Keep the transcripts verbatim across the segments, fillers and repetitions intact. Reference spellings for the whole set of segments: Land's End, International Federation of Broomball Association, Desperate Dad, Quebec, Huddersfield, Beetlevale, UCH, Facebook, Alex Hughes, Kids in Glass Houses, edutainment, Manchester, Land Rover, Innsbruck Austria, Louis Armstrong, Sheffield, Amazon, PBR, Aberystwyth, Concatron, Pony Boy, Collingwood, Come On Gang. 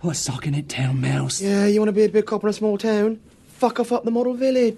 We're socking it town, Mouse. Yeah, you want to be a big cop in a small town? Fuck off up the model village.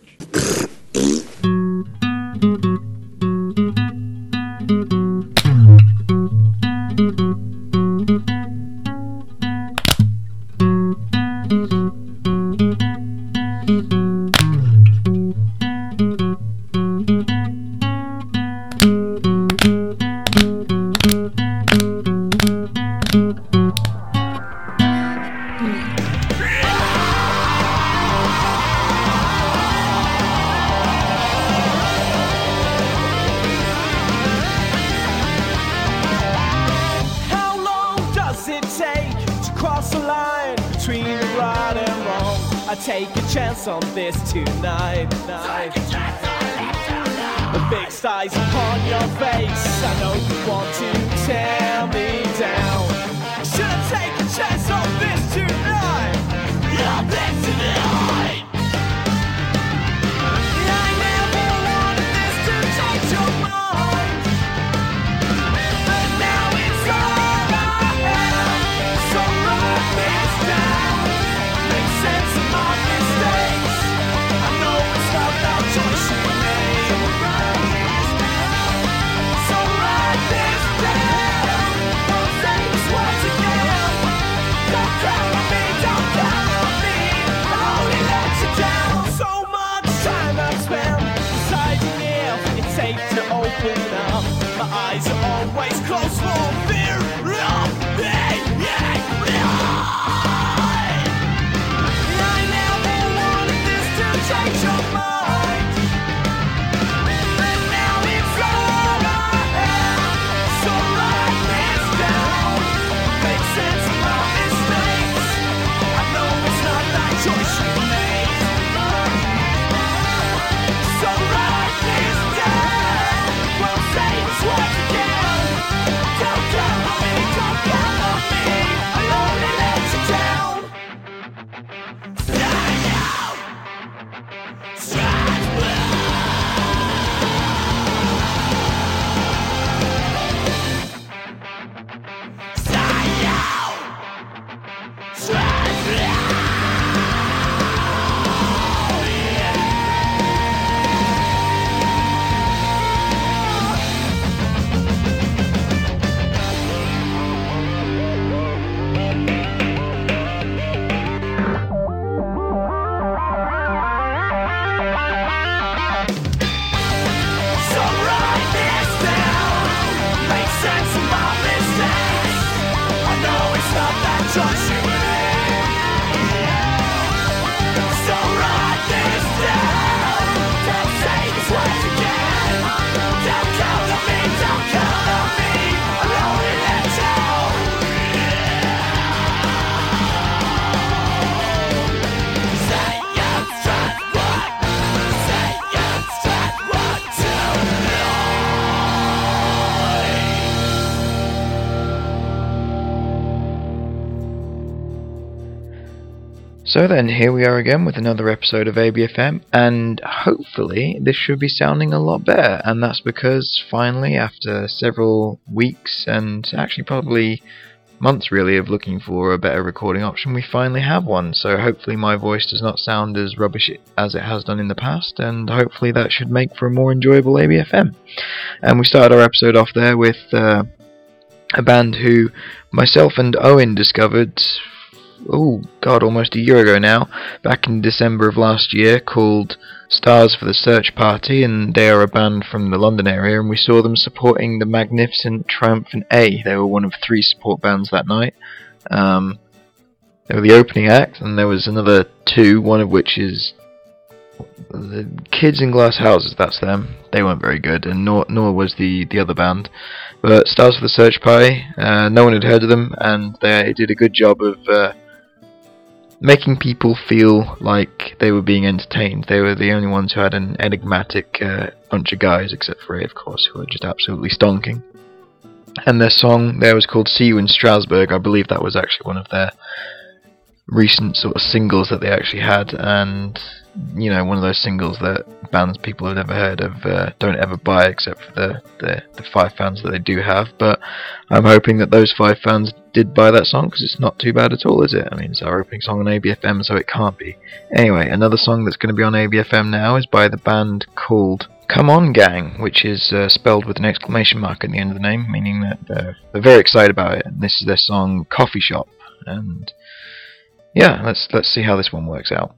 So then, here we are again with another episode of A B F M, and hopefully this should be sounding a lot better, and that's because finally, after several weeks, and actually probably months really, of looking for a better recording option, we finally have one. So hopefully my voice does not sound as rubbish as it has done in the past, and hopefully that should make for a more enjoyable A B F M. And we started our episode off there with uh, a band who myself and Owen discovered... oh god, almost a year ago now, back in December of last year, called Stars for the Search Party, and they are a band from the London area, and we saw them supporting the magnificent Triumphant A. They were one of three support bands that night. Um, they were the opening act, and there was another two, one of which is the Kids in Glass Houses, that's them. They weren't very good, and nor, nor was the, the other band. But Stars for the Search Party, uh, no one had heard of them, and they did a good job of... Uh, making people feel like they were being entertained. They were the only ones who had an enigmatic uh, bunch of guys, except for A, of course, who were just absolutely stonking. And their song there was called See You in Strasbourg. I believe that was actually one of their recent sort of singles that they actually had, and you know, one of those singles that bands people have never heard of uh, don't ever buy, except for the, the the five fans that they do have. But I'm hoping that those five fans did buy that song, because it's not too bad at all, is it? I mean, it's our opening song on A B F M, so it can't be. Anyway, another song that's going to be on A B F M now is by the band called Come On Gang, which is uh, spelled with an exclamation mark at the end of the name, meaning that uh, they're very excited about it. And this is their song Coffee Shop, and yeah, let's let's see how this one works out.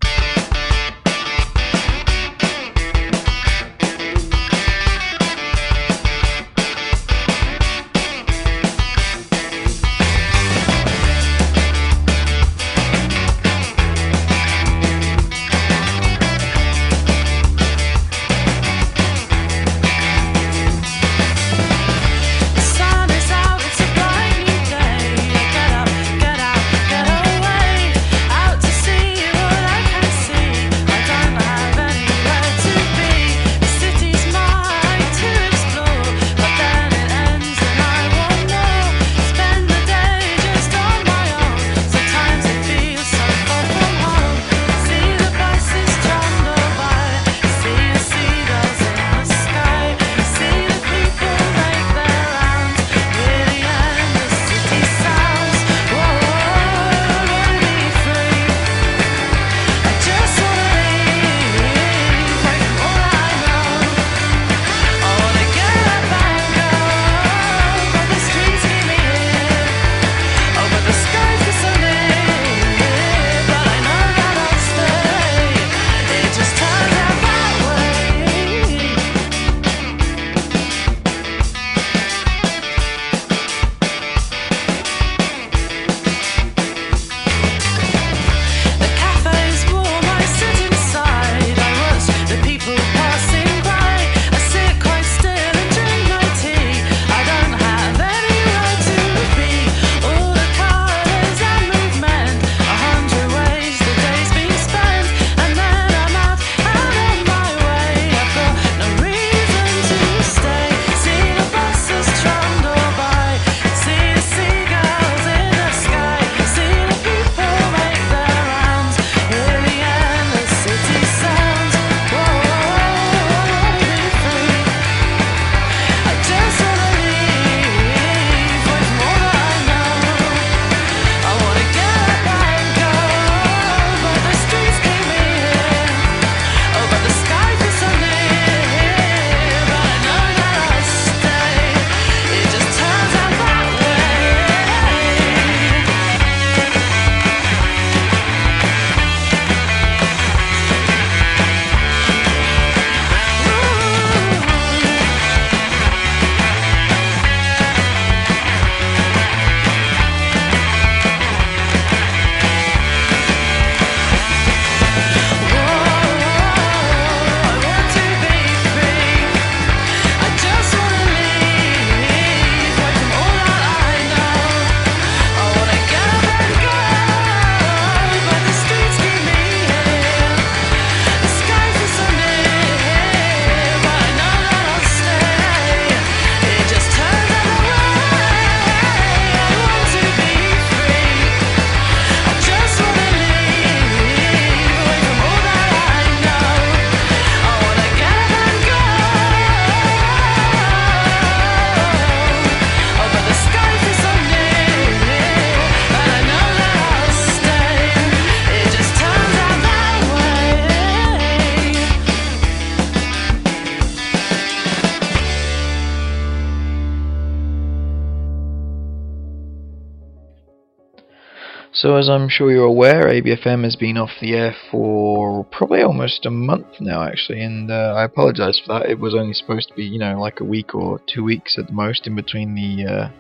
So as I'm sure you're aware, A B F M has been off the air for probably almost a month now, actually, and uh, I apologise for that. It was only supposed to be, you know, like a week or two weeks at the most in between the uh,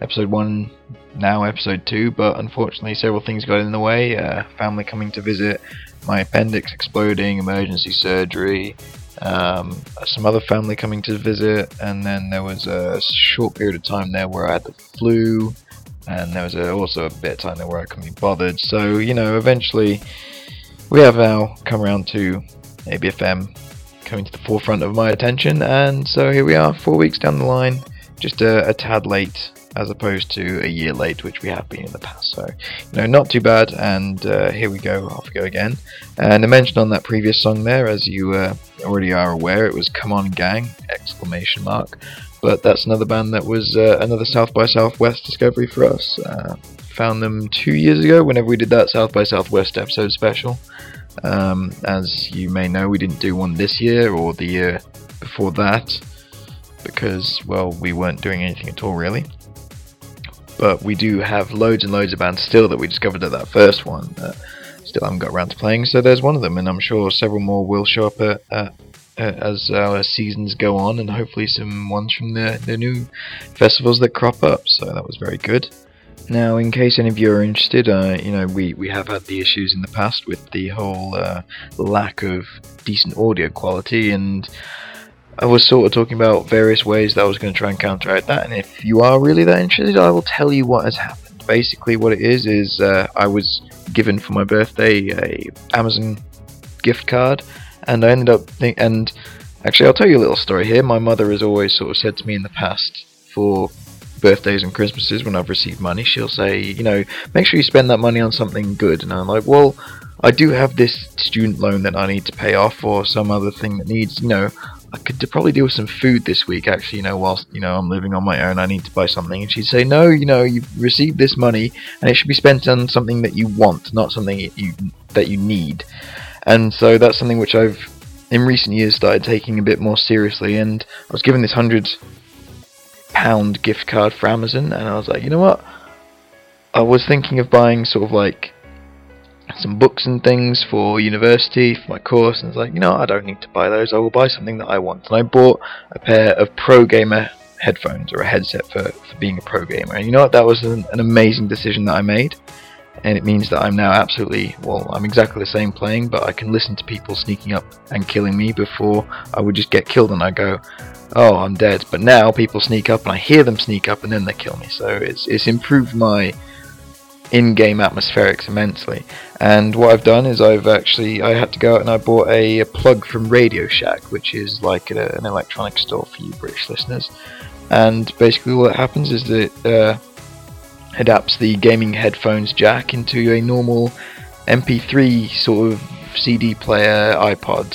episode one, now episode two, but unfortunately several things got in the way. Uh, family coming to visit, my appendix exploding, emergency surgery, um, some other family coming to visit, and then there was a short period of time there where I had the flu. And there was a, also a bit of time there where I couldn't be bothered. So, you know, eventually we have now come around to A B F M coming to the forefront of my attention. And so here we are, four weeks down the line, just a, a tad late. as opposed to a year late, which we have been in the past. So, you know, not too bad. And uh, here we go, off we go again. And I mentioned on that previous song there, as you uh, already are aware, it was Come On Gang! Exclamation mark. But that's another band that was uh, another South by Southwest discovery for us. Uh, found them two years ago whenever we did that South by Southwest episode special. Um, as you may know, we didn't do one this year or the year before that because, well, we weren't doing anything at all really. But we do have loads and loads of bands still that we discovered at that first one that still haven't got around to playing. So there's one of them, and I'm sure several more will show up at, at as our seasons go on, and hopefully some ones from the, the new festivals that crop up. So that was very good. Now, in case any of you are interested, uh, you know, we, we have had the issues in the past with the whole uh, lack of decent audio quality, and I was sort of talking about various ways that I was going to try and counteract that, and if you are really that interested, I will tell you what has happened. Basically what it is, is uh, I was given for my birthday a Amazon gift card, and I ended up, think- and actually I'll tell you a little story here. My mother has always sort of said to me in the past, for birthdays and Christmases, when I've received money, she'll say, you know, make sure you spend that money on something good. And I'm like, well, I do have this student loan that I need to pay off, or some other thing that needs, you know, I could probably deal with some food this week, actually, you know, whilst, you know, I'm living on my own, I need to buy something. And she'd say, no, you know, you've received this money, and it should be spent on something that you want, not something that you, that you need. And so that's something which I've, in recent years, started taking a bit more seriously. And I was given this hundred pound gift card for Amazon, and I was like, you know what? I was thinking of buying sort of like some books and things for university, for my course, and I was like, you know, I don't need to buy those, I will buy something that I want. And I bought a pair of pro gamer headphones, or a headset for, for being a pro gamer. And you know what? That was an, an amazing decision that I made. And it means that I'm now absolutely, well, I'm exactly the same playing, but I can listen to people sneaking up and killing me. Before, I would just get killed and I go, oh, I'm dead. But now people sneak up and I hear them sneak up and then they kill me. So it's it's improved my in-game atmospherics immensely. And what I've done is I've actually, I had to go out and I bought a, a plug from Radio Shack, which is like a, an electronic store for you British listeners. And basically what happens is that Uh, adapts the gaming headphones jack into a normal M P three sort of C D player iPod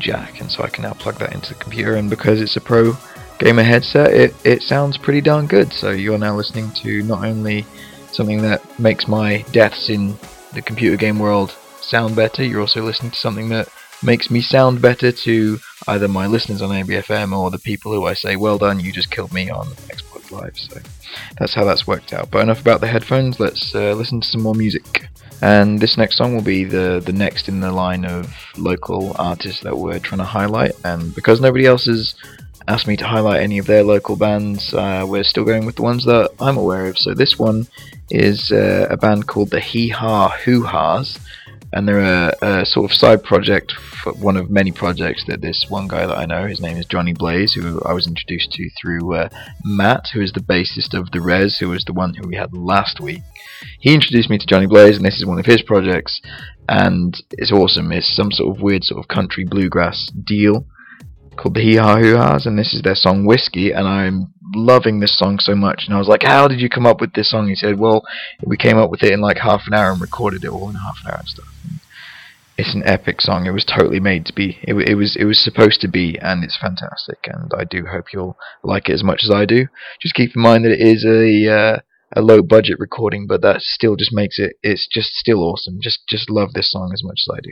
jack, and so I can now plug that into the computer. And because it's a pro gamer headset, it, it sounds pretty darn good. So you're now listening to not only something that makes my deaths in the computer game world sound better, you're also listening to something that makes me sound better to either my listeners on A B F M or the people who I say, well done, you just killed me on Xbox Live. So that's how that's worked out. But enough about the headphones, let's uh, listen to some more music. And this next song will be the, the next in the line of local artists that we're trying to highlight. And because nobody else has asked me to highlight any of their local bands, uh, we're still going with the ones that I'm aware of. So this one is uh, a band called the Hee Haw Hoo Haws. And they're a, a sort of side project, for one of many projects that this one guy that I know, his name is Johnny Blaze, who I was introduced to through uh, Matt, who is the bassist of the Res, who was the one who we had last week. He introduced me to Johnny Blaze, and this is one of his projects, and it's awesome. It's some sort of weird sort of country bluegrass deal called the Hee Haw Hoo Haws, and this is their song Whiskey, and I'm loving this song so much. And I was like, how did you come up with this song? He said, well, we came up with it in like half an hour and recorded it all in half an hour and stuff. And it's an epic song. It was totally made to be. It, it was it was supposed to be, and it's fantastic. And I do hope you'll like it as much as I do. Just keep in mind that it is a uh, a low budget recording, but that still just makes it, it's just still awesome. Just just love this song as much as I do.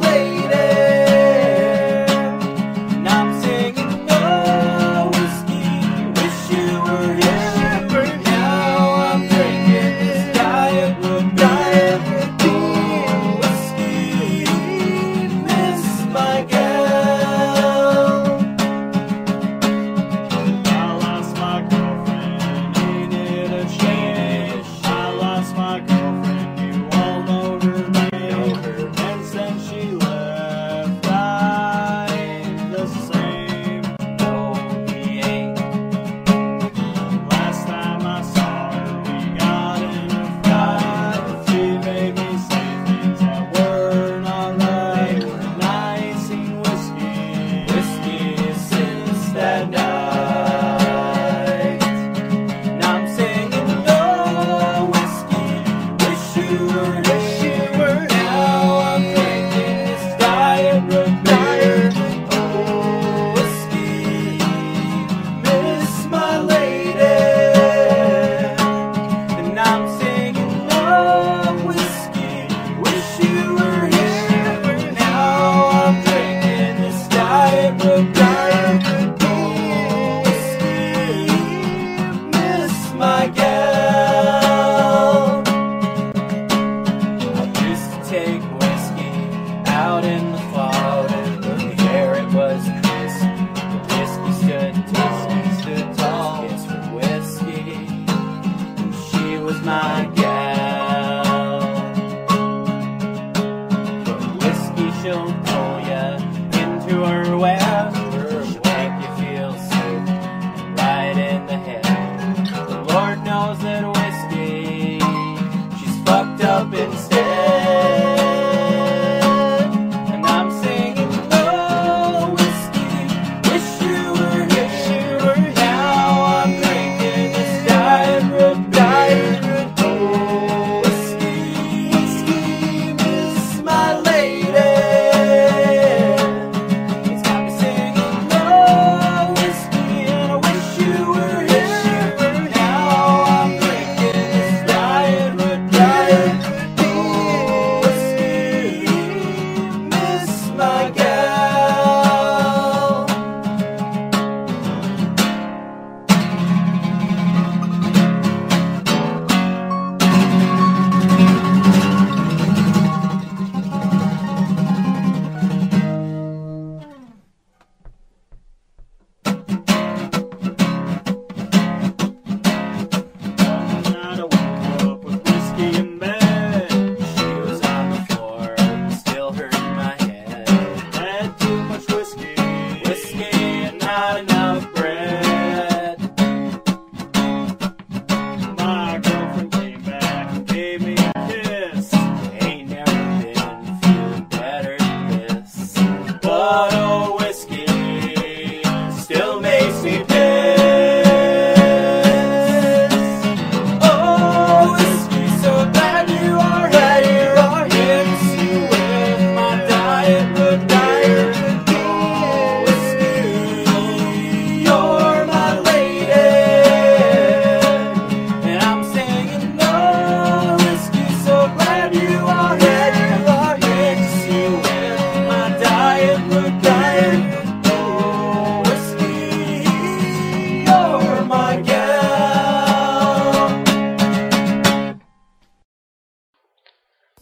Lady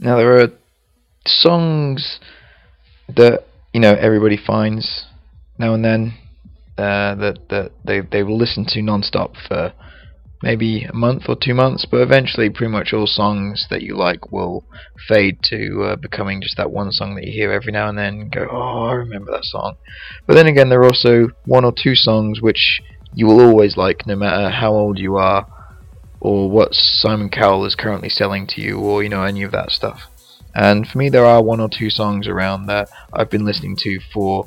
Now there are songs that, you know, everybody finds now and then, uh, that that they they will listen to non-stop for maybe a month or two months, but eventually pretty much all songs that you like will fade to uh, becoming just that one song that you hear every now and then and go, oh, I remember that song. But then again, there are also one or two songs which you will always like no matter how old you are, or what Simon Cowell is currently selling to you, or, you know, any of that stuff. And for me, there are one or two songs around that I've been listening to for,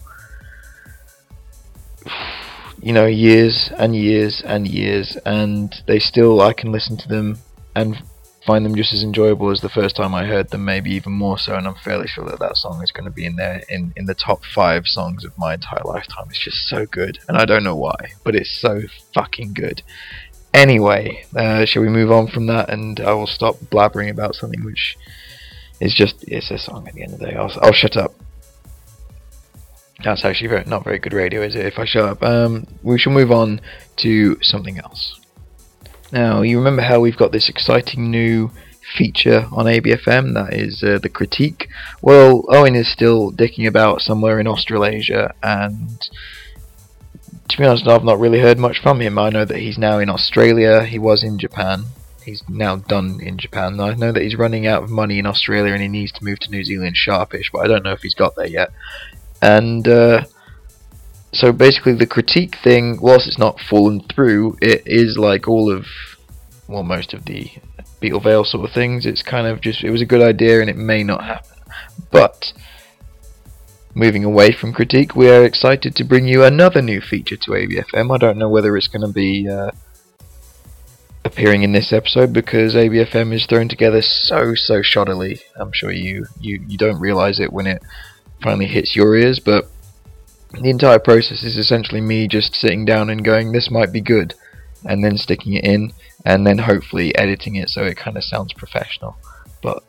you know, years and years and years, and they still, I can listen to them and find them just as enjoyable as the first time I heard them, maybe even more so, and I'm fairly sure that that song is going to be in there, in, in the top five songs of my entire lifetime. It's just so good, and I don't know why, but it's so fucking good. Anyway, uh, shall we move on from that, and I will stop blabbering about something which is just, it's a song at the end of the day. I'll, I'll shut up. That's actually very, not very good radio, is it, if I shut up? Um, we shall move on to something else. Now, you remember how we've got this exciting new feature on A B F M, that is uh, the critique? Well, Owen is still dicking about somewhere in Australasia, and to be honest, I've not really heard much from him. I know that he's now in Australia, he was in Japan, he's now done in Japan. I know that he's running out of money in Australia and he needs to move to New Zealand sharpish, but I don't know if he's got there yet. And uh, so basically the critique thing, whilst it's not fallen through, it is like all of, well, most of the Beetlevale sort of things. It's kind of just, it was a good idea and it may not happen. But moving away from critique, we are excited to bring you another new feature to A B F M. I don't know whether it's going to be uh, appearing in this episode because A B F M is thrown together so, so shoddily. I'm sure you, you, you don't realise it when it finally hits your ears, but the entire process is essentially me just sitting down and going, this might be good, and then sticking it in, and then hopefully editing it so it kind of sounds professional. But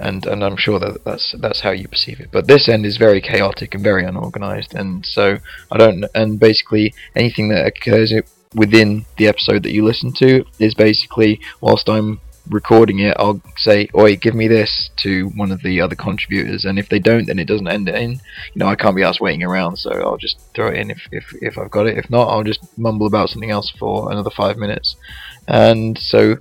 and and I'm sure that that's that's how you perceive it. But this end is very chaotic and very unorganised, and so I don't. And basically anything that occurs within the episode that you listen to is basically whilst I'm recording it, I'll say, "Oi, give me this" to one of the other contributors, and if they don't, then it doesn't end it in. You know, I can't be asked waiting around, so I'll just throw it in if, if if I've got it. If not, I'll just mumble about something else for another five minutes. And so,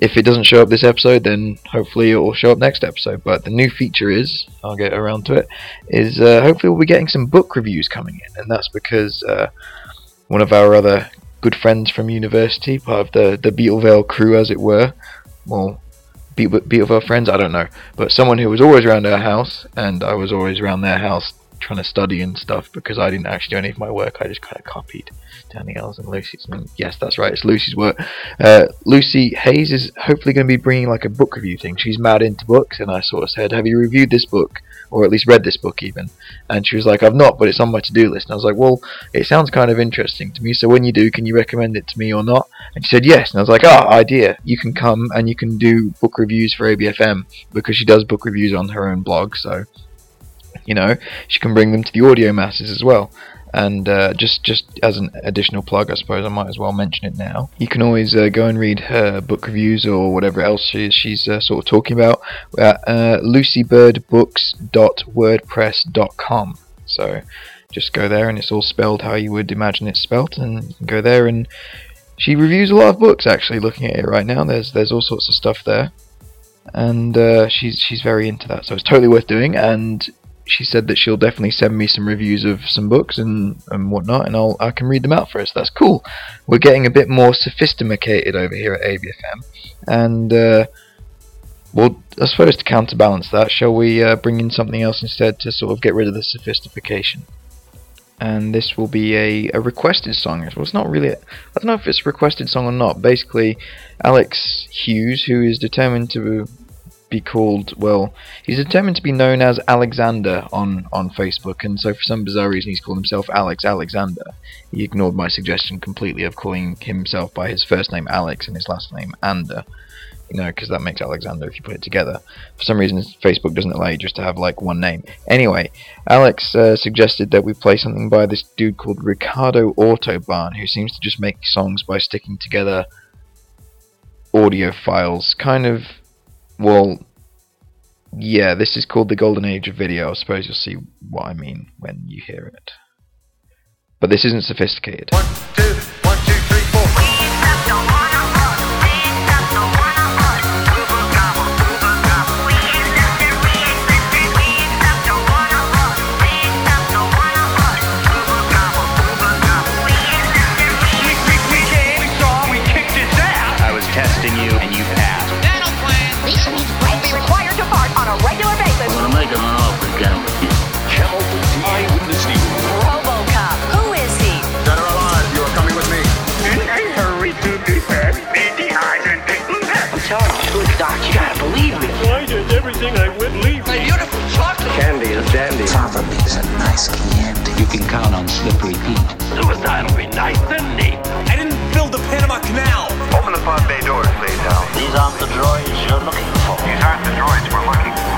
if it doesn't show up this episode, then hopefully it will show up next episode. But the new feature is, I'll get around to it, is uh, hopefully we'll be getting some book reviews coming in, and that's because uh, one of our other good friends from university, part of the the Beetlevale crew, as it were. Well, be, be of our friends, I don't know, but someone who was always around our house, and I was always around their house trying to study and stuff, because I didn't actually do any of my work, I just kind of copied Danielle's and Lucy's, and yes, that's right, it's Lucy's work. Uh, Lucy Hayes is hopefully going to be bringing like a book review thing. She's mad into books, and I sort of said, have you reviewed this book, or at least read this book even? And she was like, I've not, but it's on my to-do list. And I was like, well, it sounds kind of interesting to me, so when you do, can you recommend it to me or not? And she said yes, and I was like, ah, oh, idea, you can come and you can do book reviews for A B F M, because she does book reviews on her own blog, so you know, she can bring them to the audio masses as well. And uh, just just as an additional plug, I suppose I might as well mention it now. You can always uh, go and read her book reviews or whatever else she, she's uh, sort of talking about at uh, lucybirdbooks dot wordpress dot com. So just go there, and it's all spelled how you would imagine it's spelled, and go there. And she reviews a lot of books, actually, looking at it right now. There's there's all sorts of stuff there, and uh, she's she's very into that, so it's totally worth doing. And she said that she'll definitely send me some reviews of some books and, and whatnot, and I'll, I can read them out for us. That's cool. We're getting a bit more sophisticated over here at A B F M, and uh, well, I suppose to counterbalance that, shall we uh, bring in something else instead to sort of get rid of the sophistication? And this will be a, a requested song. Well, it's not really a, I don't know if it's a requested song or not. Basically, Alex Hughes, who is determined to be called, well, he's determined to be known as Alexander on, on Facebook, and so for some bizarre reason he's called himself Alex Alexander. He ignored my suggestion completely of calling himself by his first name Alex and his last name Ander, you know, because that makes Alexander if you put it together. For some reason Facebook doesn't allow you just to have like one name. Anyway, Alex uh, suggested that we play something by this dude called Ricardo Autobahn, who seems to just make songs by sticking together audio files, kind of. Well, yeah, this is called the Golden Age of Video. I suppose you'll see what I mean when you hear it. But this isn't sophisticated. One, two, one, two, three, four. I was testing you, and you passed. On a regular basis. I'm gonna make him an offer again with you. Camel, eyewitness Steve. RoboCop. Who is he? Dead or alive, you are coming with me. I hurry to the bed, beat the eyes and pick them back. I'm telling you, truth, Doc, you gotta believe me. I did everything I would leave. My beautiful chocolate. Candy is dandy. Probably is a nice candy. You can count on Slippery Pete. Suicide will be nice and neat. I didn't build the Panama Canal. Open the pod bay doors, please, Al. These aren't the droids you're looking for. These aren't the droids we're looking for.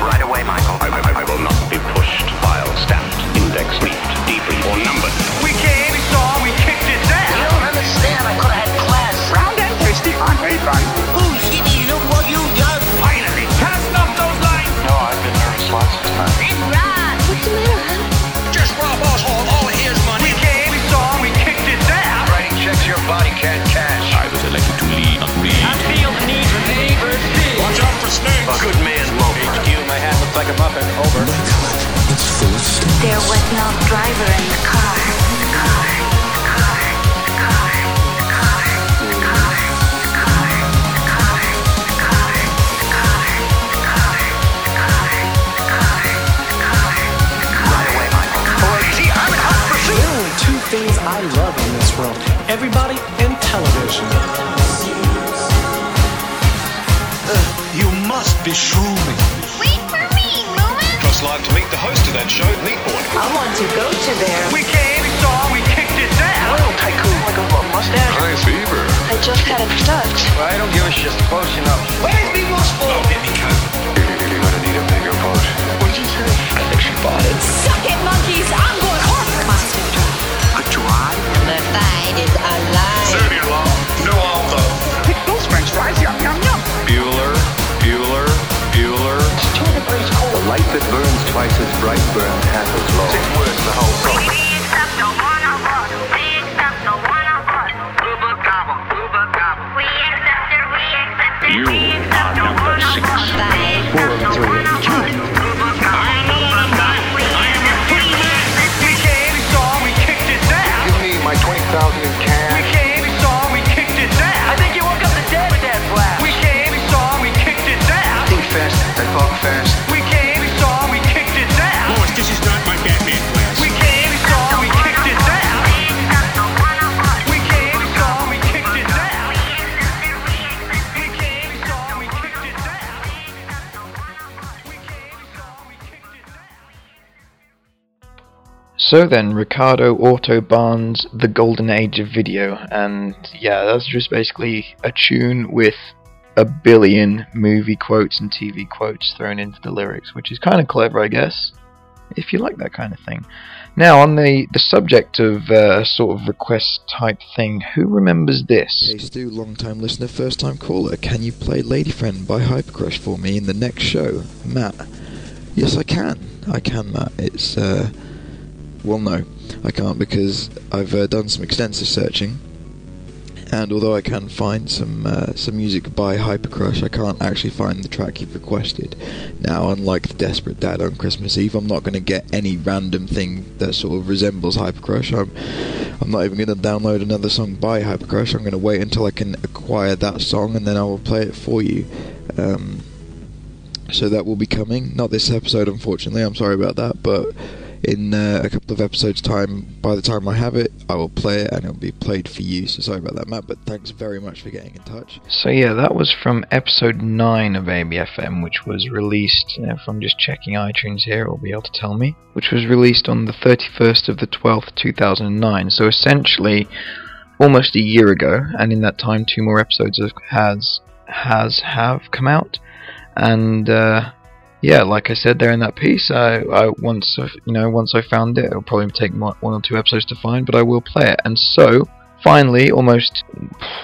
Right away, Michael. I, I, I will not be pushed, file stamped, indexed, briefed, debriefed, or numbered. We came, we saw, we kicked his ass. You don't understand. I could have had class. Round and twisty on paper. Ooh, Skibby, look what you done. Finally. Can I stop those lines? No, I've been nervous lots of times. It's right. What's the matter? Just rob us all. All here's money. We came, we saw, we kicked his ass. Writing checks your body can't. everybody in television. Uh, you must be shrooming. Wait for me, Lewis. Trust Live to meet the host of that show, Meatboy. I want to go to there. We came, we saw, we kicked it down. Oil tycoon like a mustache. High fever. I just had a touch. Well, I don't give a shit. Close enough. Where's me most full? Oh, baby, cut. You're really gonna need a bigger boat. What'd you say? I think she bought it. Suck it, monkeys. I'm going corporate. Monster drive. A drive? The fight is alive. Sodium law. No aldo. Pick those French fries. Yum, yum, yum. Bueller. Bueller. Bueller. It's two degrees cold. The light that burns twice as bright burns half as low. Six words the whole thing. Big up the one of us. Big up the one of us. Booba gobble. Booba gobble. We accept it. We accept it. You are number six. Four of three. Two. I'm number nine. I am your pretty man. We came, we saw, we kicked it down. You need my twenty thousand in cash. We came, we saw, we kicked it down. I think you woke up the dead with that blast. We came, we saw, we kicked it down. Think fast, I talk fast. We came, we saw, we kicked it down. Lord, this is not my Batman blast. We came, we saw, we kicked it down. We came, we saw, we kicked it down. We came, we saw, we kicked it down. We came, we saw, we kicked it down. So then, Ricardo Autobahn's The Golden Age of Video, and yeah, that's just basically a tune with a billion movie quotes and T V quotes thrown into the lyrics, which is kind of clever, I guess, if you like that kind of thing. Now, on the, the subject of uh, sort of request type thing, who remembers this? Hey Stu, long time listener, first time caller, can you play Lady Friend by Hypercrush for me in the next show? Matt. Yes, I can. I can, Matt. It's, uh... well, no, I can't because I've uh, done some extensive searching. And although I can find some uh, some music by Hypercrush, I can't actually find the track you've requested. Now, unlike the Desperate Dad on Christmas Eve, I'm not going to get any random thing that sort of resembles Hypercrush. I'm, I'm not even going to download another song by Hypercrush. I'm going to wait until I can acquire that song, and then I will play it for you. Um, so that will be coming. Not this episode, unfortunately. I'm sorry about that, but in uh, a couple of episodes' time, by the time I have it, I will play it and it will be played for you. So sorry about that, Matt, but thanks very much for getting in touch. So yeah, that was from episode nine of A B F M, which was released, you know, if I'm just checking iTunes here, it will be able to tell me, which was released on the thirty-first of the twelfth, two thousand nine. So essentially, almost a year ago, and in that time, two more episodes of has, has have come out, and uh... yeah, like I said there in that piece, I, I once you know once I found it, it'll probably take one or two episodes to find, but I will play it. And so, finally, almost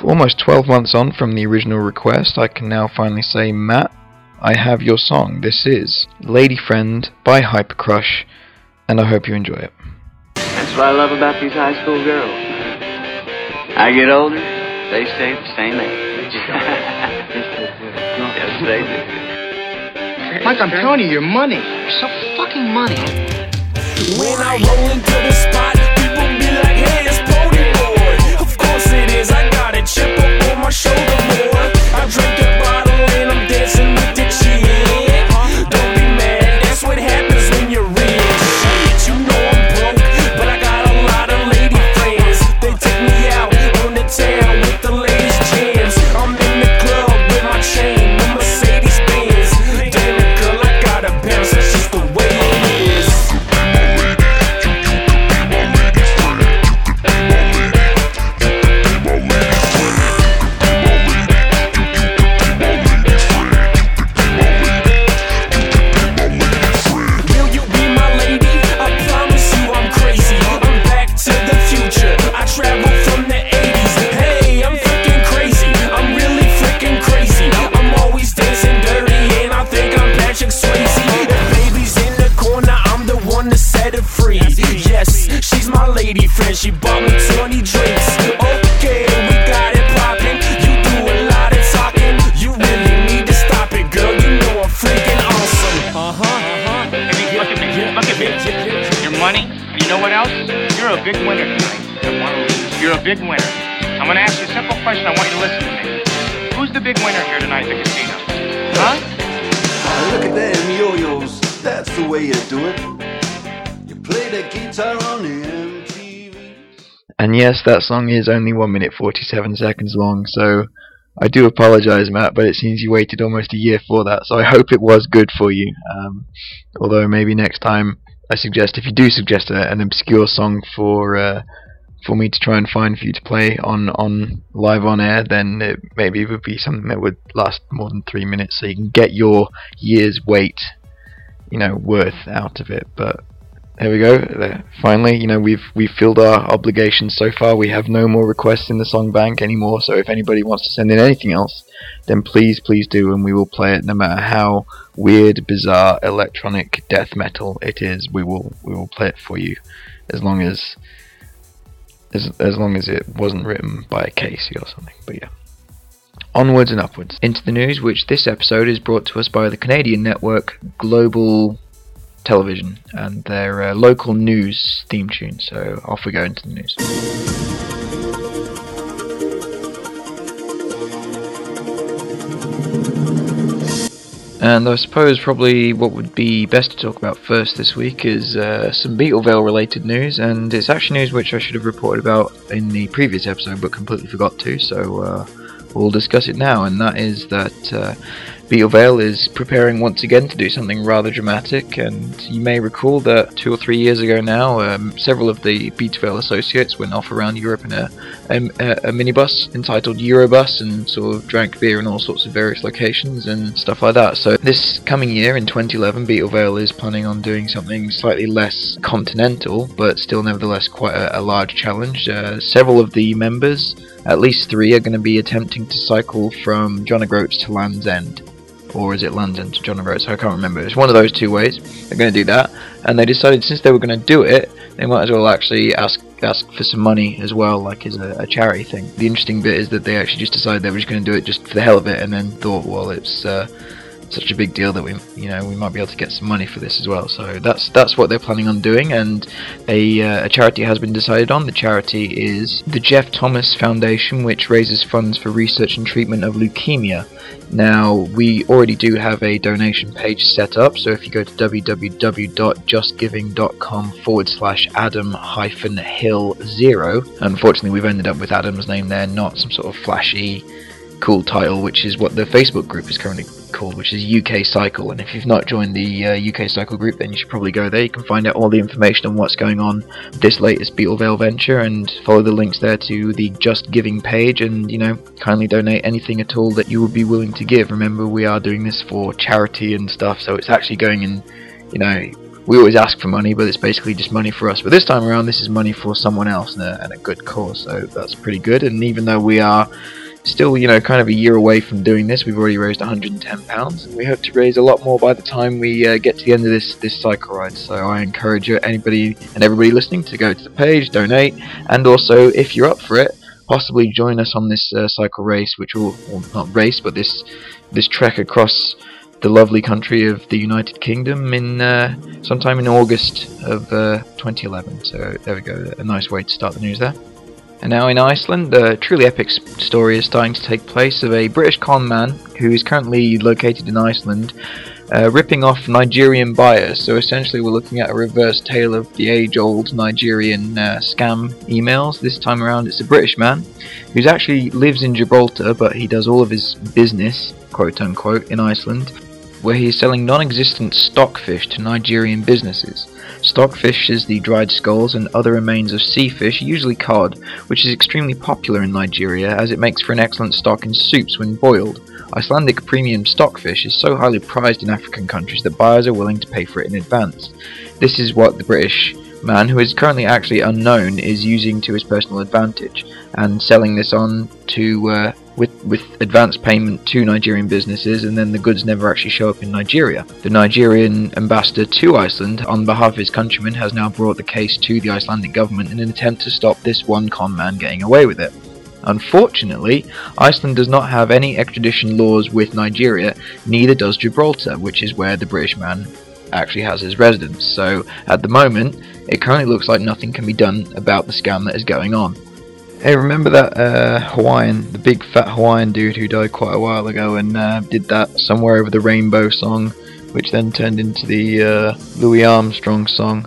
almost twelve months on from the original request, I can now finally say, Matt, I have your song. This is Lady Friend by Hypercrush, and I hope you enjoy it. That's what I love about these high school girls. I get older, they stay the same age. Yes, they do. Mike, I'm telling you, your money. You're so fucking money. When I roll into the spot, people be like, hey, it's Pony Boy. Of course it is, I got a chip up on my shoulder more. I drink the bottle and I'm dancing with the chick. Don't be mad, that's what happens when you're rich. Shit, you know I'm broke, but I got a lot of lady friends. They take me out on the town with the ladies' jams. I'm in the club with my chain. She bought me twenty drinks. Okay, we got it poppin'. You do a lot of talking. You really need to stop it, girl. You know I'm freaking awesome. Uh huh. Uh huh. Hey, look at me. Look at me. Your money. You know what else? You're a big winner tonight. You're a big winner. I'm gonna ask you a simple question. I want you to listen to me. Who's the big winner here tonight at the casino? Huh? Uh, look at them yo-yos. That's the way you do it. You play the guitar on the end. And yes, that song is only one minute forty-seven seconds long, so I do apologise, Matt, but it seems you waited almost a year for that, so I hope it was good for you. Um, although maybe next time I suggest, if you do suggest a, an obscure song for uh, for me to try and find for you to play on, on live on air, then it maybe it would be something that would last more than three minutes, so you can get your year's wait, you know, worth out of it. But there we go. There. Finally, you know, we've we've filled our obligations so far. We have no more requests in the song bank anymore. So if anybody wants to send in anything else, then please, please do, and we will play it, no matter how weird, bizarre, electronic death metal it is. We will we will play it for you, as long as as as long as it wasn't written by Casey or something. But yeah. Onwards and upwards into the news, which this episode is brought to us by the Canadian network Global Television and their uh, local news theme tune. So off we go into the news. And I suppose probably what would be best to talk about first this week is uh, some Beetlevale related news, and it's actually news which I should have reported about in the previous episode but completely forgot to, so uh, we'll discuss it now, and that is that uh, Beetlevale is preparing once again to do something rather dramatic. And you may recall that two or three years ago now, um, several of the Beetlevale associates went off around Europe in a, a, a minibus entitled Eurobus and sort of drank beer in all sorts of various locations and stuff like that. So this coming year, in twenty eleven, Beetlevale is planning on doing something slightly less continental, but still nevertheless quite a, a large challenge. Uh, several of the members, at least three, are going to be attempting to cycle from John O'Groats to Land's End. Or is it Land's End to John O'Groats? I can't remember. It's one of those two ways. They're going to do that, and they decided since they were going to do it, they might as well actually ask ask for some money as well, like as a, a charity thing. The interesting bit is that they actually just decided they were just going to do it just for the hell of it, and then thought, well, it's uh, such a big deal that we, you know, we might be able to get some money for this as well. So that's that's what they're planning on doing, and a uh, a charity has been decided on. The charity is the Jeff Thomas Foundation, which raises funds for research and treatment of leukemia. Now, we already do have a donation page set up, so if you go to www.justgiving.com forward slash Adam hyphen Hill zero, unfortunately we've ended up with Adam's name there, not some sort of flashy cool title, which is what the Facebook group is currently called, which is U K Cycle. And if you've not joined the uh, U K Cycle group, then you should probably go there. You can find out all the information on what's going on with this latest Beetlevale venture, and follow the links there to the Just Giving page, and, you know, kindly donate anything at all that you would be willing to give. Remember, we are doing this for charity and stuff, so it's actually going in, you know, we always ask for money, but it's basically just money for us. But this time around, this is money for someone else and a, and a good cause, so that's pretty good. And even though we are still, you know, kind of a year away from doing this, we've already raised one hundred ten pounds, and we hope to raise a lot more by the time we uh, get to the end of this this cycle ride. So I encourage anybody and everybody listening to go to the page, donate, and also, if you're up for it, possibly join us on this uh, cycle race, which will, or not race, but this this trek across the lovely country of the United Kingdom in uh, sometime in August of uh, twenty eleven. So there we go, a nice way to start the news there. And now in Iceland, a truly epic story is starting to take place of a British con man who is currently located in Iceland, uh, ripping off Nigerian buyers. So essentially we're looking at a reverse tale of the age-old Nigerian uh, scam emails. This time around it's a British man who actually lives in Gibraltar, but he does all of his business, quote-unquote, in Iceland, where he is selling non-existent stockfish to Nigerian businesses. Stockfish is the dried skulls and other remains of sea fish, usually cod, which is extremely popular in Nigeria as it makes for an excellent stock in soups when boiled. Icelandic premium stockfish is so highly prized in African countries that buyers are willing to pay for it in advance. This is what the British man, who is currently actually unknown, is using to his personal advantage, and selling this on to uh, with with advance payment to Nigerian businesses, and then the goods never actually show up in Nigeria. The Nigerian ambassador to Iceland, on behalf of his countrymen, has now brought the case to the Icelandic government in an attempt to stop this one con man getting away with it. Unfortunately, Iceland does not have any extradition laws with Nigeria, neither does Gibraltar, which is where the British man actually has his residence. So at the moment, it currently looks like nothing can be done about the scam that is going on. Hey, remember that uh, Hawaiian, the big fat Hawaiian dude who died quite a while ago and uh, did that Somewhere Over the Rainbow song, which then turned into the uh, Louis Armstrong song?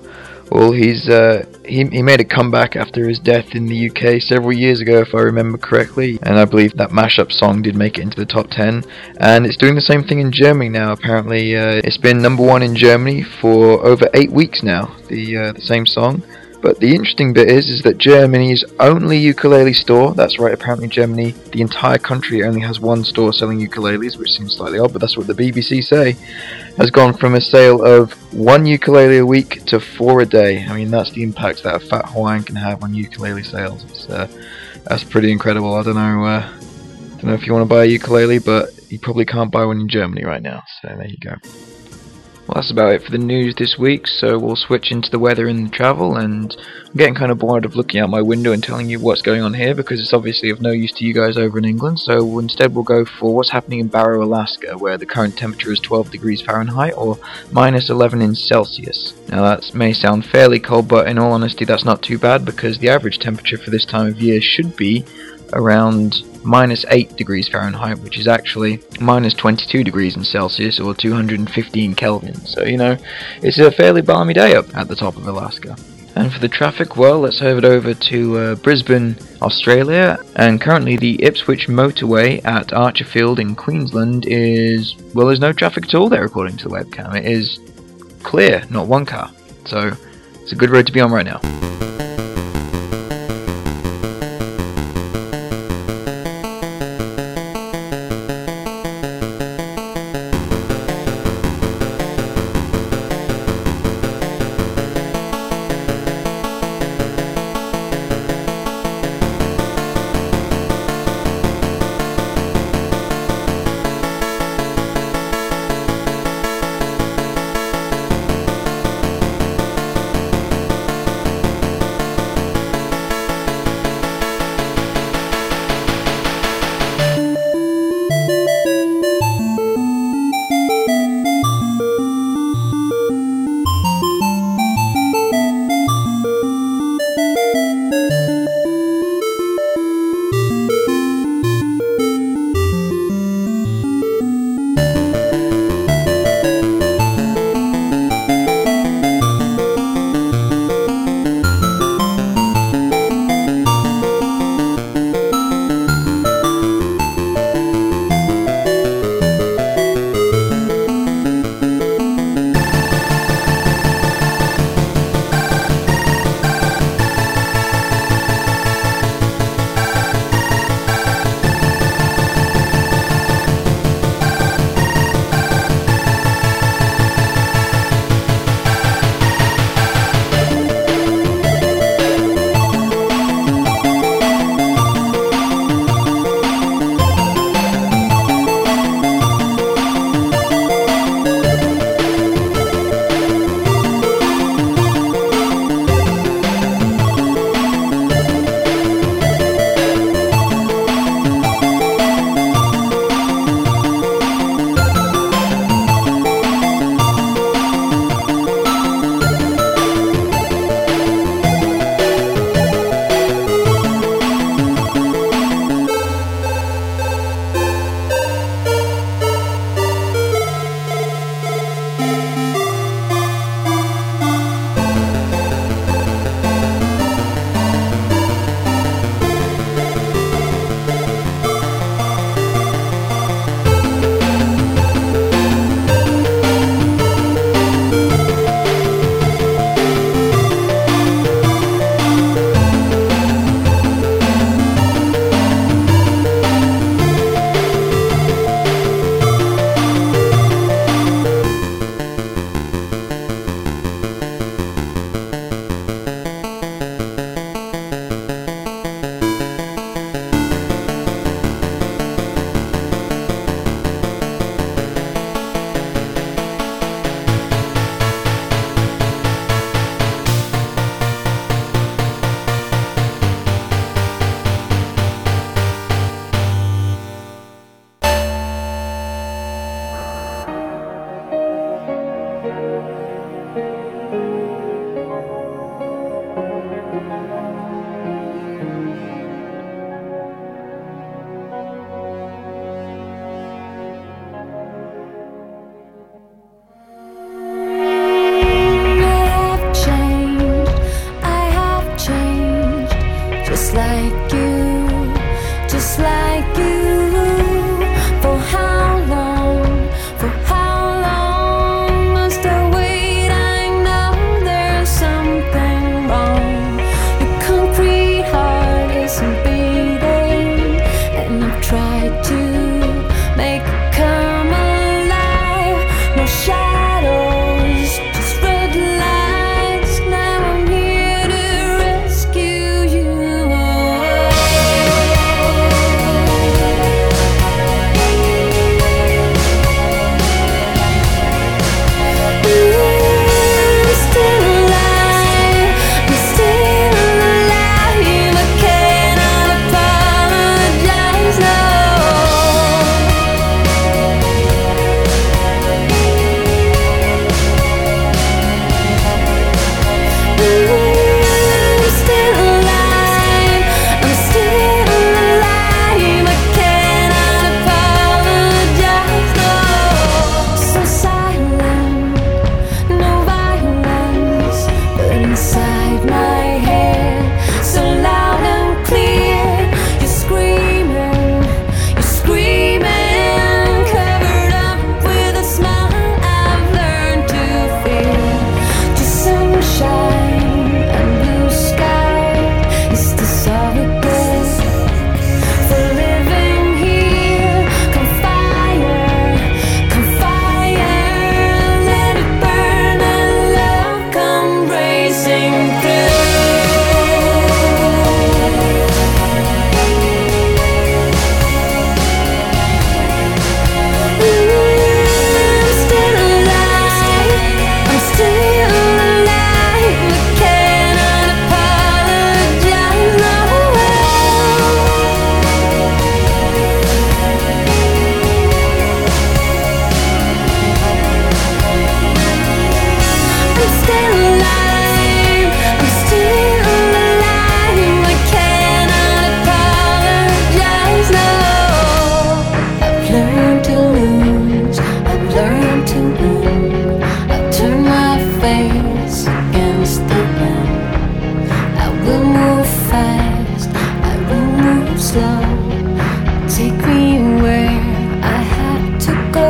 Well, he's uh, he, he made a comeback after his death in the U K several years ago, if I remember correctly, and I believe that mashup song did make it into the top ten, and it's doing the same thing in Germany now, apparently. Uh, it's been number one in Germany for over eight weeks now, the, uh, the same song. But the interesting bit is, is that Germany's only ukulele store, that's right, apparently Germany, the entire country only has one store selling ukuleles, which seems slightly odd, but that's what the B B C say, has gone from a sale of one ukulele a week to four a day. I mean, that's the impact that a fat Hawaiian can have on ukulele sales. It's, uh, that's pretty incredible. I don't know, uh, I don't know if you want to buy a ukulele, but you probably can't buy one in Germany right now, so there you go. Well, that's about it for the news this week, so we'll switch into the weather and the travel, and I'm getting kind of bored of looking out my window and telling you what's going on here, because it's obviously of no use to you guys over in England, so instead we'll go for what's happening in Barrow, Alaska, where the current temperature is twelve degrees Fahrenheit, or minus eleven in Celsius. Now that may sound fairly cold, but in all honesty that's not too bad, because the average temperature for this time of year should be around minus eight degrees Fahrenheit, which is actually minus twenty-two degrees in Celsius, or two hundred fifteen Kelvin. So, you know, it's a fairly balmy day up at the top of Alaska. And for the traffic, well, let's have it over to uh, Brisbane, Australia, and currently the Ipswich motorway at Archerfield in Queensland is, well, there's no traffic at all there according to the webcam. It is clear, not one car. So, it's a good road to be on right now. tried to make it come alive. No shadows, just red lights. Now I'm here to rescue you. We're still alive, we're still alive. I cannot apologize, no. We're still alive, I'm still alive. I cannot apologize, no. So silent, no violence, but inside my head, so loud and clear, you're screaming, you're screaming, covered up with a smile. I've learned to feel just sunshine and blue sky. It's this all it gets for living here. Come fire, come fire, let it burn and love come racing through. I'm still alive, I'm still alive. I cannot apologize, no. I'm still alive, I'm still alive. I cannot apologize, no. I've learned to lose, I've learned to win. I turn my face against the wind. I will move fast, I will move slow. Take me where I have to go.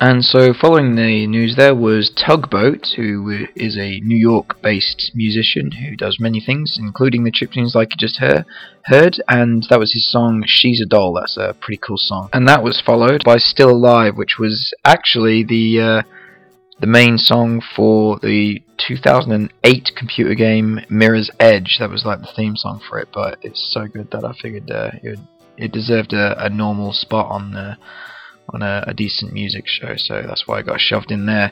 And so following the news there was Tugboat, who is a New York-based musician who does many things, including the chip tunes like you just heard, and that was his song She's a Doll. That's a pretty cool song. And that was followed by Still Alive, which was actually the uh, the main song for the two thousand eight computer game Mirror's Edge. That was like the theme song for it, but it's so good that I figured uh, it, would, it deserved a, a normal spot on the... on a, a decent music show, so that's why I got shoved in there.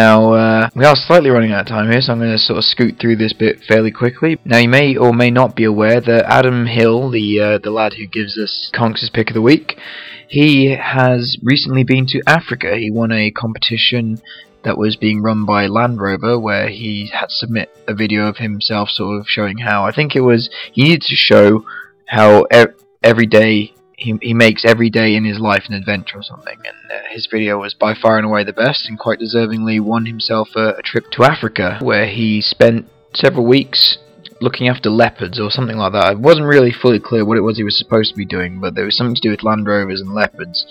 Now, uh, we are slightly running out of time here, so I'm going to sort of scoot through this bit fairly quickly. Now, you may or may not be aware that Adam Hill, the uh, the lad who gives us Conks' Pick of the Week, he has recently been to Africa. He won a competition that was being run by Land Rover, where he had to submit a video of himself sort of showing how, I think it was, he needed to show how ev- every day He, he makes every day in his life an adventure or something, and uh, his video was by far and away the best, and quite deservingly won himself a, a trip to Africa, where he spent several weeks looking after leopards or something like that. It wasn't really fully clear what it was he was supposed to be doing, but there was something to do with Land Rovers and leopards.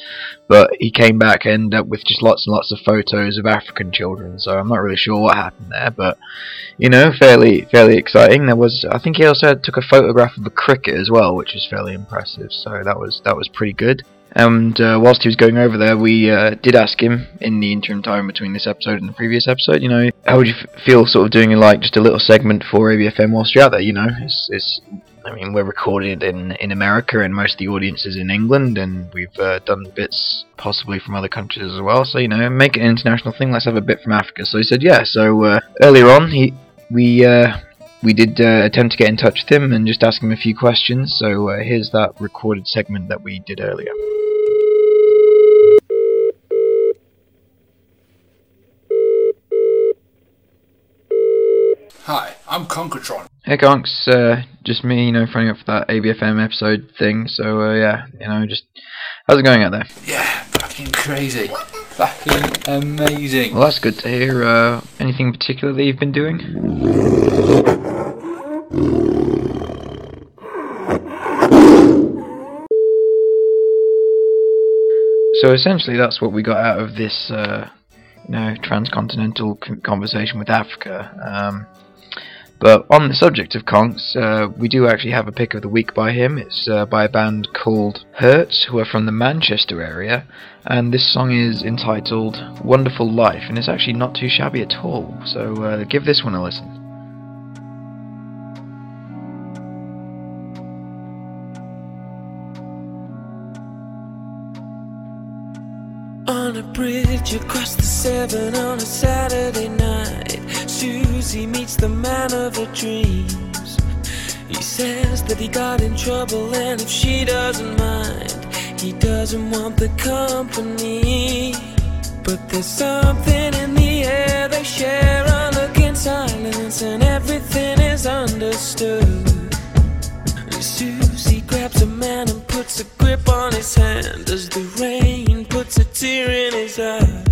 But he came back and ended up with just lots and lots of photos of African children, so I'm not really sure what happened there, but, you know, fairly fairly exciting. There was, I think he also took a photograph of a cricket as well, which was fairly impressive, so that was that was pretty good. And uh, whilst he was going over there, we uh, did ask him in the interim time between this episode and the previous episode, you know, how would you f- feel sort of doing like just a little segment for A B F M whilst you're out there, you know? It's, it's I mean, we're recorded in, in America and most of the audience is in England, and we've uh, done bits possibly from other countries as well, so, you know, make it an international thing, let's have a bit from Africa. So he said, yeah, so uh, earlier on, he we... Uh, We did uh, attempt to get in touch with him and just ask him a few questions, so uh, here's that recorded segment that we did earlier. Hi, I'm Concatron. Hey Conks, uh, just me, you know, phoning up for that A B F M episode thing, so uh, yeah, you know, just, how's it going out there? Yeah, fucking crazy. Fucking amazing. Well, that's good to hear. Uh, anything in particular that you've been doing? So essentially that's what we got out of this, uh, you know, transcontinental conversation with Africa. Um, but on the subject of Conks, uh, we do actually have a pick of the week by him. It's uh, by a band called Hertz, who are from the Manchester area. And this song is entitled Wonderful Life, and it's actually not too shabby at all, so uh, give this one a listen. On a bridge across the Severn on a Saturday night, Susie meets the man of her dreams. He says that he got in trouble and if she doesn't mind, he doesn't want the company. But there's something in the air, they share unlooking silence, and everything is understood. And Susie grabs a man and puts a grip on his hand as the rain puts a tear in his eye.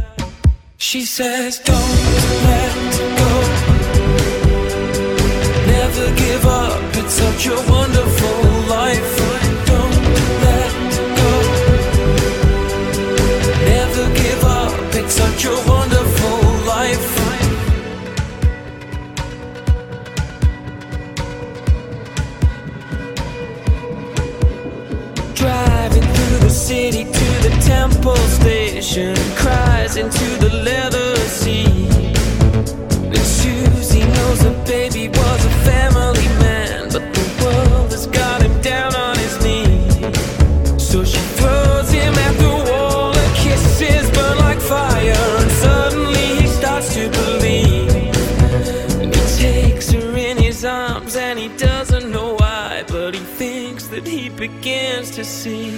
She says, don't let go, never give up, it's such a wonderful life. Don't let go, never give up, it's such a wonderful life. Driving through the city to the temple station, cries into the leather seat. And Susie knows her baby was a family man, but the world has got him down on his knees. So she throws him at the wall, her kisses burn like fire, and suddenly he starts to believe. And he takes her in his arms and he doesn't know why, but he thinks that he begins to see.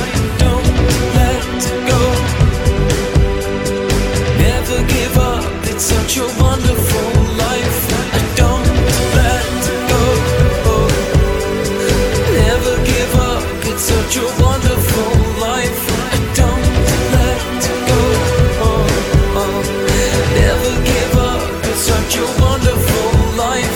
Don't let go, never give up, it's such a wonderful life. I don't let go, never give up, it's such a wonderful life. I don't let go, never give up, it's such a wonderful life.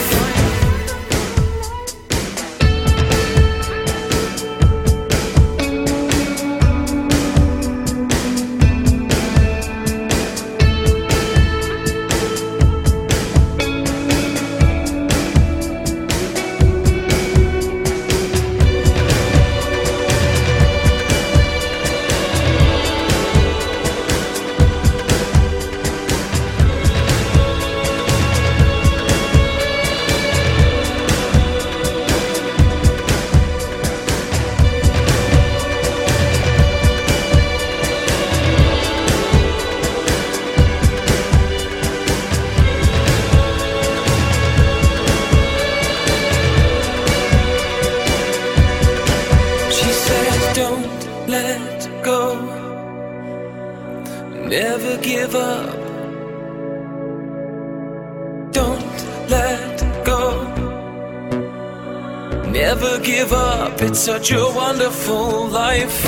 Such a wonderful life.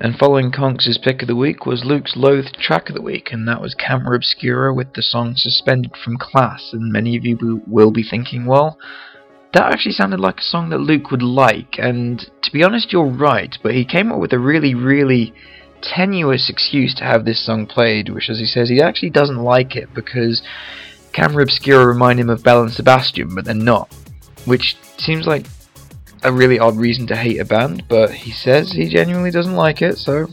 And following Conx's pick of the week was Luke's loathed track of the week, and that was Camera Obscura with the song Suspended from Class. And many of you will be thinking, well, that actually sounded like a song that Luke would like, and to be honest, you're right, but he came up with a really, really tenuous excuse to have this song played, which, as he says, he actually doesn't like it because Camera Obscura remind him of Belle and Sebastian, but they're not. which seems like a really odd reason to hate a band, but he says he genuinely doesn't like it, so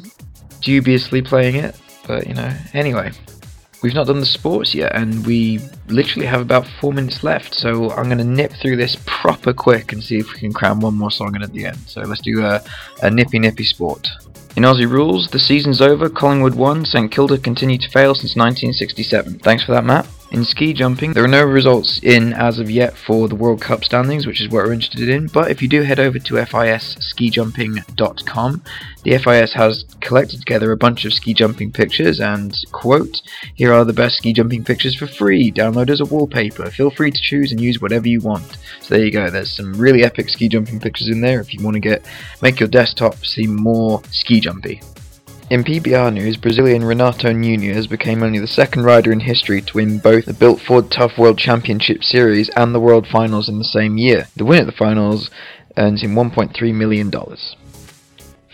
dubiously playing it, but you know, anyway. We've not done the sports yet, and we literally have about four minutes left, so I'm going to nip through this proper quick and see if we can cram one more song in at the end. So let's do a, a nippy nippy sport. In Aussie rules, the season's over, Collingwood won, St Kilda continued to fail since nineteen sixty-seven. Thanks for that, Matt. In ski jumping, there are no results in as of yet for the World Cup standings, which is what we're interested in, but if you do head over to F I S ski jumping dot com, the F I S has collected together a bunch of ski jumping pictures and, quote, "Here are the best ski jumping pictures for free, download as a wallpaper, feel free to choose and use whatever you want." So there you go, there's some really epic ski jumping pictures in there if you want to get make your desktop seem more ski jumpy. In P B R news, Brazilian Renato Nunes became only the second rider in history to win both the Built Ford Tough World Championship Series and the World Finals in the same year. The win at the finals earns him one point three million dollars.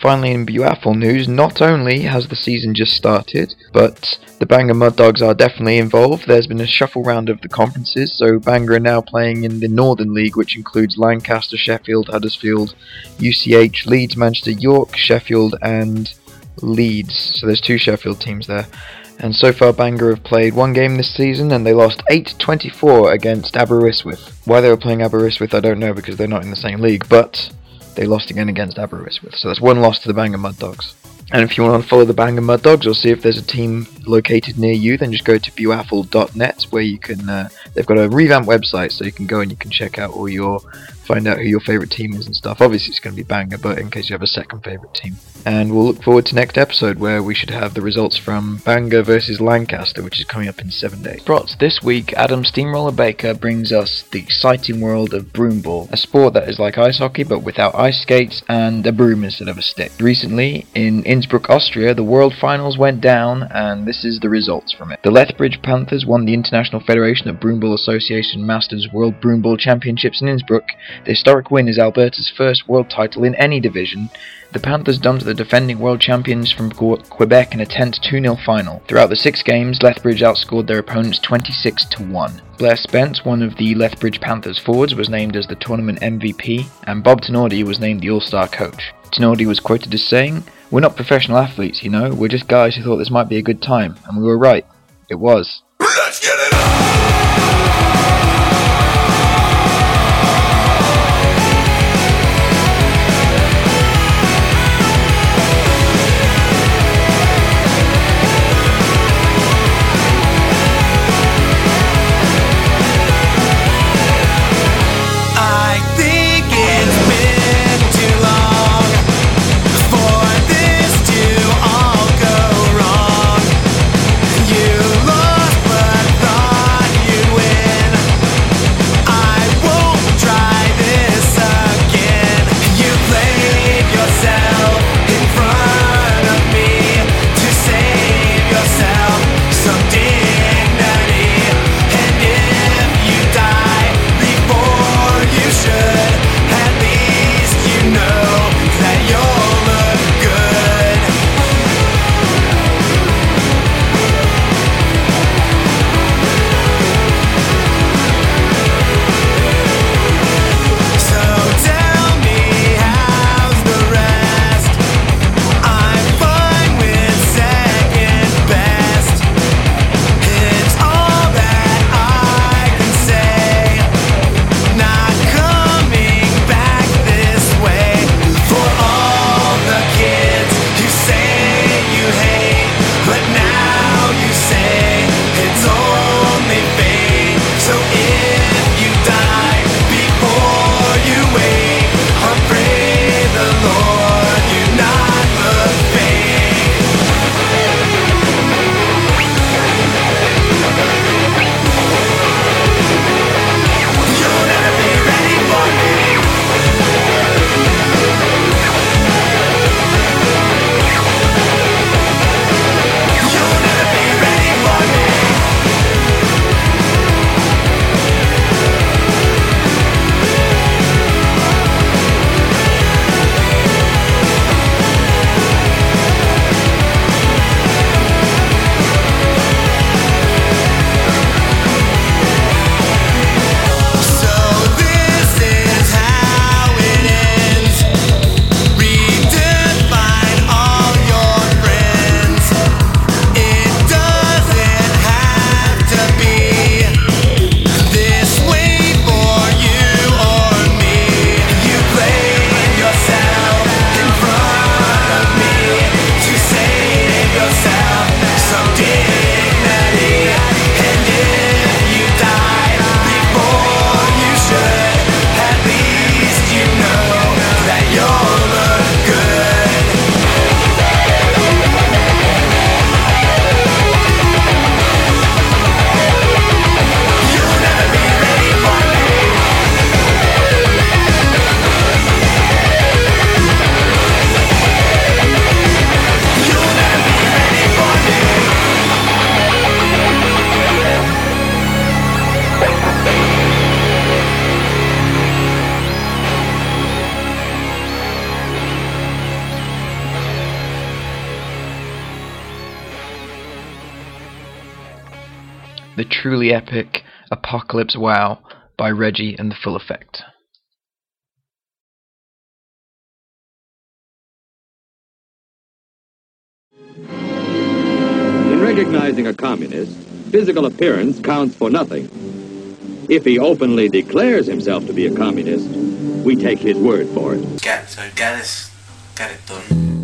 Finally, in Buafel news, not only has the season just started, but the Bangor Mud Dogs are definitely involved. There's been a shuffle round of the conferences, so Bangor are now playing in the Northern League, which includes Lancaster, Sheffield, Huddersfield, U C H, Leeds, Manchester, York, Sheffield and Leeds, so there's two Sheffield teams there, and so far Bangor have played one game this season and they lost eight twenty-four against Aberystwyth. Why they were playing Aberystwyth I don't know because they're not in the same league, but they lost again against Aberystwyth, so that's one loss to the Bangor Mud Dogs. And if you want to follow the Bangor Mud Dogs or see if there's a team located near you, then just go to buafel dot net where you can, uh, they've got a revamped website, so you can go and you can check out all your, find out who your favourite team is and stuff. Obviously it's going to be Bangor, but in case you have a second favourite team. And we'll look forward to next episode where we should have the results from Bangor versus Lancaster, which is coming up in seven days. Prots this week, Adam Steamroller Baker brings us the exciting world of broomball, a sport that is like ice hockey but without ice skates and a broom instead of a stick. Recently, in Innsbruck, Austria, the World Finals went down, and this is the results from it. The Lethbridge Panthers won the International Federation of Broomball Association Masters World Broomball Championships in Innsbruck. The historic win is Alberta's first world title in any division. The Panthers dumped the defending world champions from Quebec in a tense two nil final. Throughout the six games, Lethbridge outscored their opponents twenty-six to one. Blair Spence, one of the Lethbridge Panthers forwards, was named as the tournament M V P, and Bob Tenordi was named the All-Star coach. Tenordi was quoted as saying, "We're not professional athletes, you know, we're just guys who thought this might be a good time, and we were right. It was." Let's get it on! I think it's been too long. All go wrong. You lost but thought you were the truly epic Apocalypse Wow by Reggie and the Full Effect. In recognizing a communist, physical appearance counts for nothing. If he openly declares himself to be a communist, we take his word for it. Get, so get, this, get it done.